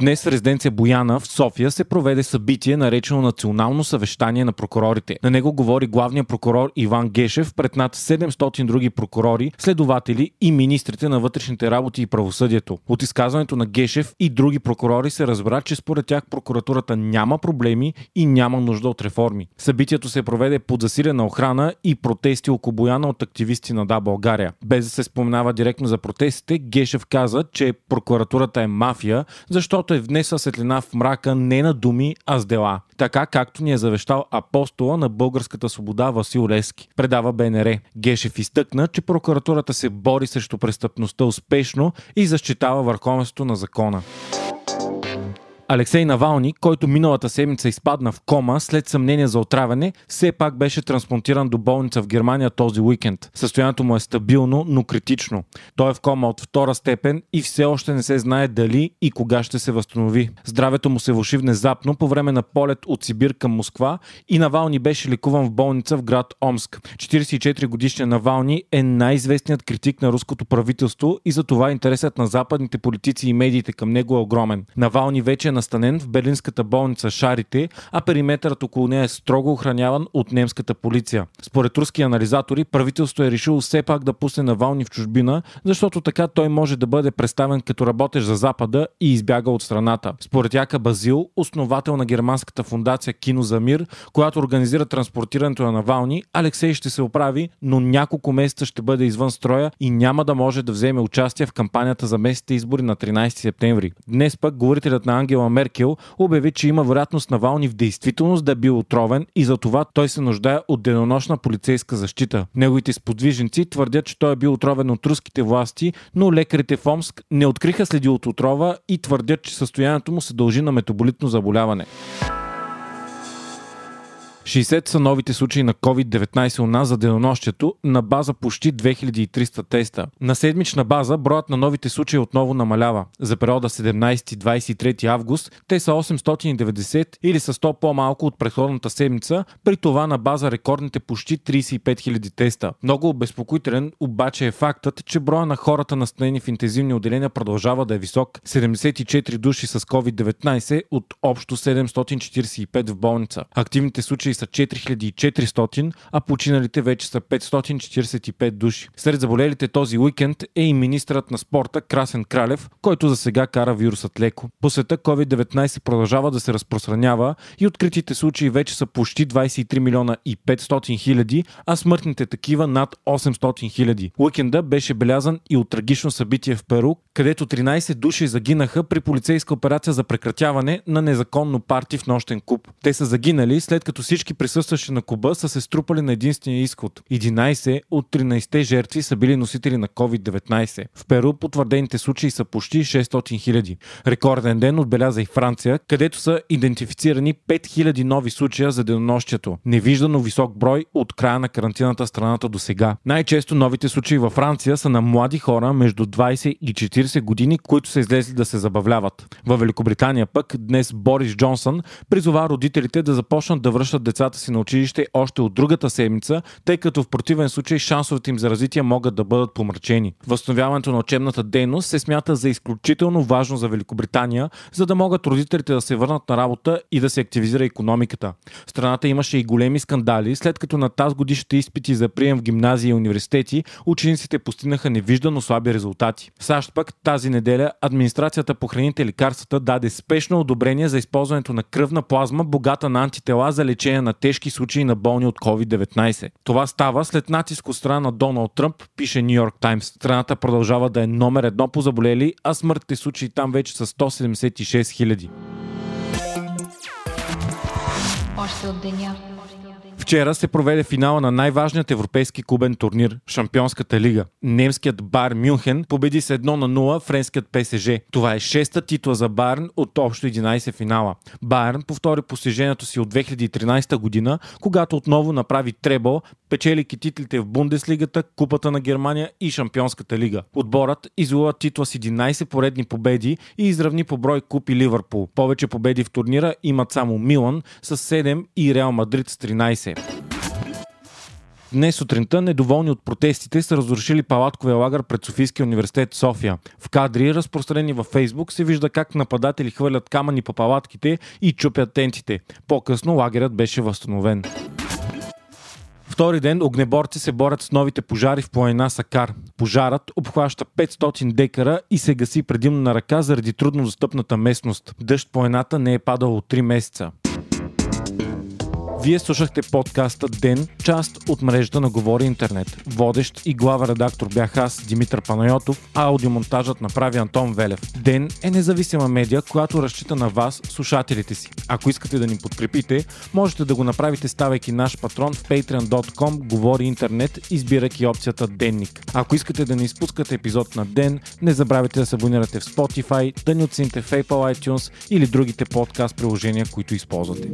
Днес в резиденция Бояна в София се проведе събитие, наречено Национално съвещание на прокурорите. На него говори главният прокурор Иван Гешев пред над 700 други прокурори, следователи и министрите на вътрешните работи и правосъдието. От изказването на Гешев и други прокурори се разбра, че според тях прокуратурата няма проблеми и няма нужда от реформи. Събитието се проведе под засилена охрана и протести около Бояна от активисти на Да България. Без да се споменава директно за протестите, Гешев каза, че прокуратурата е мафия, защото е внесла светлина в мрака не на думи, а с дела. Така както ни е завещал апостола на българската свобода Васил Левски, предава БНР. Гешев изтъкна, че прокуратурата се бори срещу престъпността успешно и защитава върховенството на закона. Алексей Навални, който миналата седмица изпадна в кома след съмнение за отравяне, все пак беше трансплантиран до болница в Германия този уикенд. Състоянието му е стабилно, но критично. Той е в кома от втора степен и все още не се знае дали и кога ще се възстанови. Здравето му се влоши внезапно по време на полет от Сибир към Москва и Навални беше лекуван в болница в град Омск. 44-годишният Навални е най-известният критик на руското правителство и за това интересът на западните политици и медиите към него е огромен. Навални вече е настанен в берлинската болница Шарите, а периметърът около нея е строго охраняван от немската полиция. Според руски анализатори, правителството е решило все пак да пусне Навални в чужбина, защото така той може да бъде представен като работещ за Запада и избяга от страната. Според Яка Базил, основател на германската фундация Кино за мир, която организира транспортирането на Навални, Алексей ще се оправи, но няколко месеца ще бъде извън строя и няма да може да вземе участие в кампанията за местните избори на 13 септември. Днес пък говорителят на Меркел обяви, че има вероятност Навални в действителност да е бил отровен и за това той се нуждае от денонощна полицейска защита. Неговите сподвижници твърдят, че той е бил отровен от руските власти, но лекарите в Омск не откриха следи от отрова и твърдят, че състоянието му се дължи на метаболитно заболяване. 60 са новите случаи на COVID-19 у нас за денонощието на база почти 2300 теста. На седмична база броят на новите случаи отново намалява. За периода 17-23 август те са 890 или са 100 по-малко от предходната седмица, при това на база рекордните почти 35 000 теста. Много обезпокоителен обаче е фактът, че броя на хората настанени в интензивни отделения продължава да е висок. 74 души с COVID-19 от общо 745 в болница. Активните случаи са 4400, а починалите вече са 545 души. Сред заболелите този уикенд е и министърът на спорта Красен Кралев, който за сега кара вирусът леко. По света COVID-19 продължава да се разпространява и откритите случаи вече са почти 23 500 000, а смъртните такива над 800 000. Уикенда беше белязан и от трагично събитие в Перу, където 13 души загинаха при полицейска операция за прекратяване на незаконно парти в нощен клуб. Те са загинали, след като всички присъстващи на клуба са се струпали на единствения изход. 11 от 13-те жертви са били носители на COVID-19. В Перу потвърдените случаи са почти 600 000. Рекорден ден отбеляза и Франция, където са идентифицирани 5000 нови случая за денонощието. Невиждано висок брой от края на карантината страната до сега. Най-често новите случаи във Франция са на млади хора между 20 и 40 години, които са излезли да се забавляват. Във Великобритания пък днес Борис Джонсън призова родителите да започнат да връщат децата си на училище още от другата седмица, тъй като в противен случай шансовете им за развитие могат да бъдат помрачени. Възстановяването на учебната дейност се смята за изключително важно за Великобритания, за да могат родителите да се върнат на работа и да се активизира икономиката. В страната имаше и големи скандали, след като на тазгодишните изпити за прием в гимназии и университети учениците постигнаха невиждано слаби резултати. В САЩ пък тази неделя администрацията по храните и лекарствата даде спешно одобрение за използването на кръвна плазма, богата на антитела, за лечение на тежки случаи на болни от COVID-19. Това става след натиск от страна на Доналд Тръмп, пише New York Times. Страната продължава да е номер едно по заболели, а смъртните случаи там вече са 176 000. Още от деня. В Вчера се проведе финала на най-важният европейски клубен турнир – Шампионската лига. Немският Байерн Мюнхен победи с 1-0 френският ПСЖ. Това е 6-та титла за Байерн от общо 11 финала. Байерн повтори постижението си от 2013 година, когато отново направи требъл, печелики титлите в Бундеслигата, Купата на Германия и Шампионската лига. Отборът извоюва титла с 11 поредни победи и изравни по брой купи Ливърпул. Повече победи в турнира имат само Милан с 7 и Реал Мадрид с 13. Днес сутринта недоволни от протестите са разрушили палатковия лагер пред Софийския университет София. В кадри, разпространени във Фейсбук, се вижда как нападатели хвърлят камъни по палатките и чупят тентите. По-късно лагерът беше възстановен. Втори ден огнеборци се борят с новите пожари в Плайна Сакар. Пожарът обхваща 500 декара и се гаси предимно на ръка заради трудно достъпната местност. Дъжд по планината не е падал от 3 месеца. Вие слушахте подкаста Ден, част от мрежата на Говори Интернет. Водещ и главен редактор бях аз, Димитър Панайотов, а аудиомонтажът направи Антон Велев. Ден е независима медия, която разчита на вас, слушателите си. Ако искате да ни подкрепите, можете да го направите ставайки наш патрон в patreon.com Говори Интернет, избирайки опцията Денник. Ако искате да не изпускате епизод на Ден, не забравяйте да се абонирате в Spotify, да ни оцените в Apple iTunes или другите подкаст приложения, които използвате.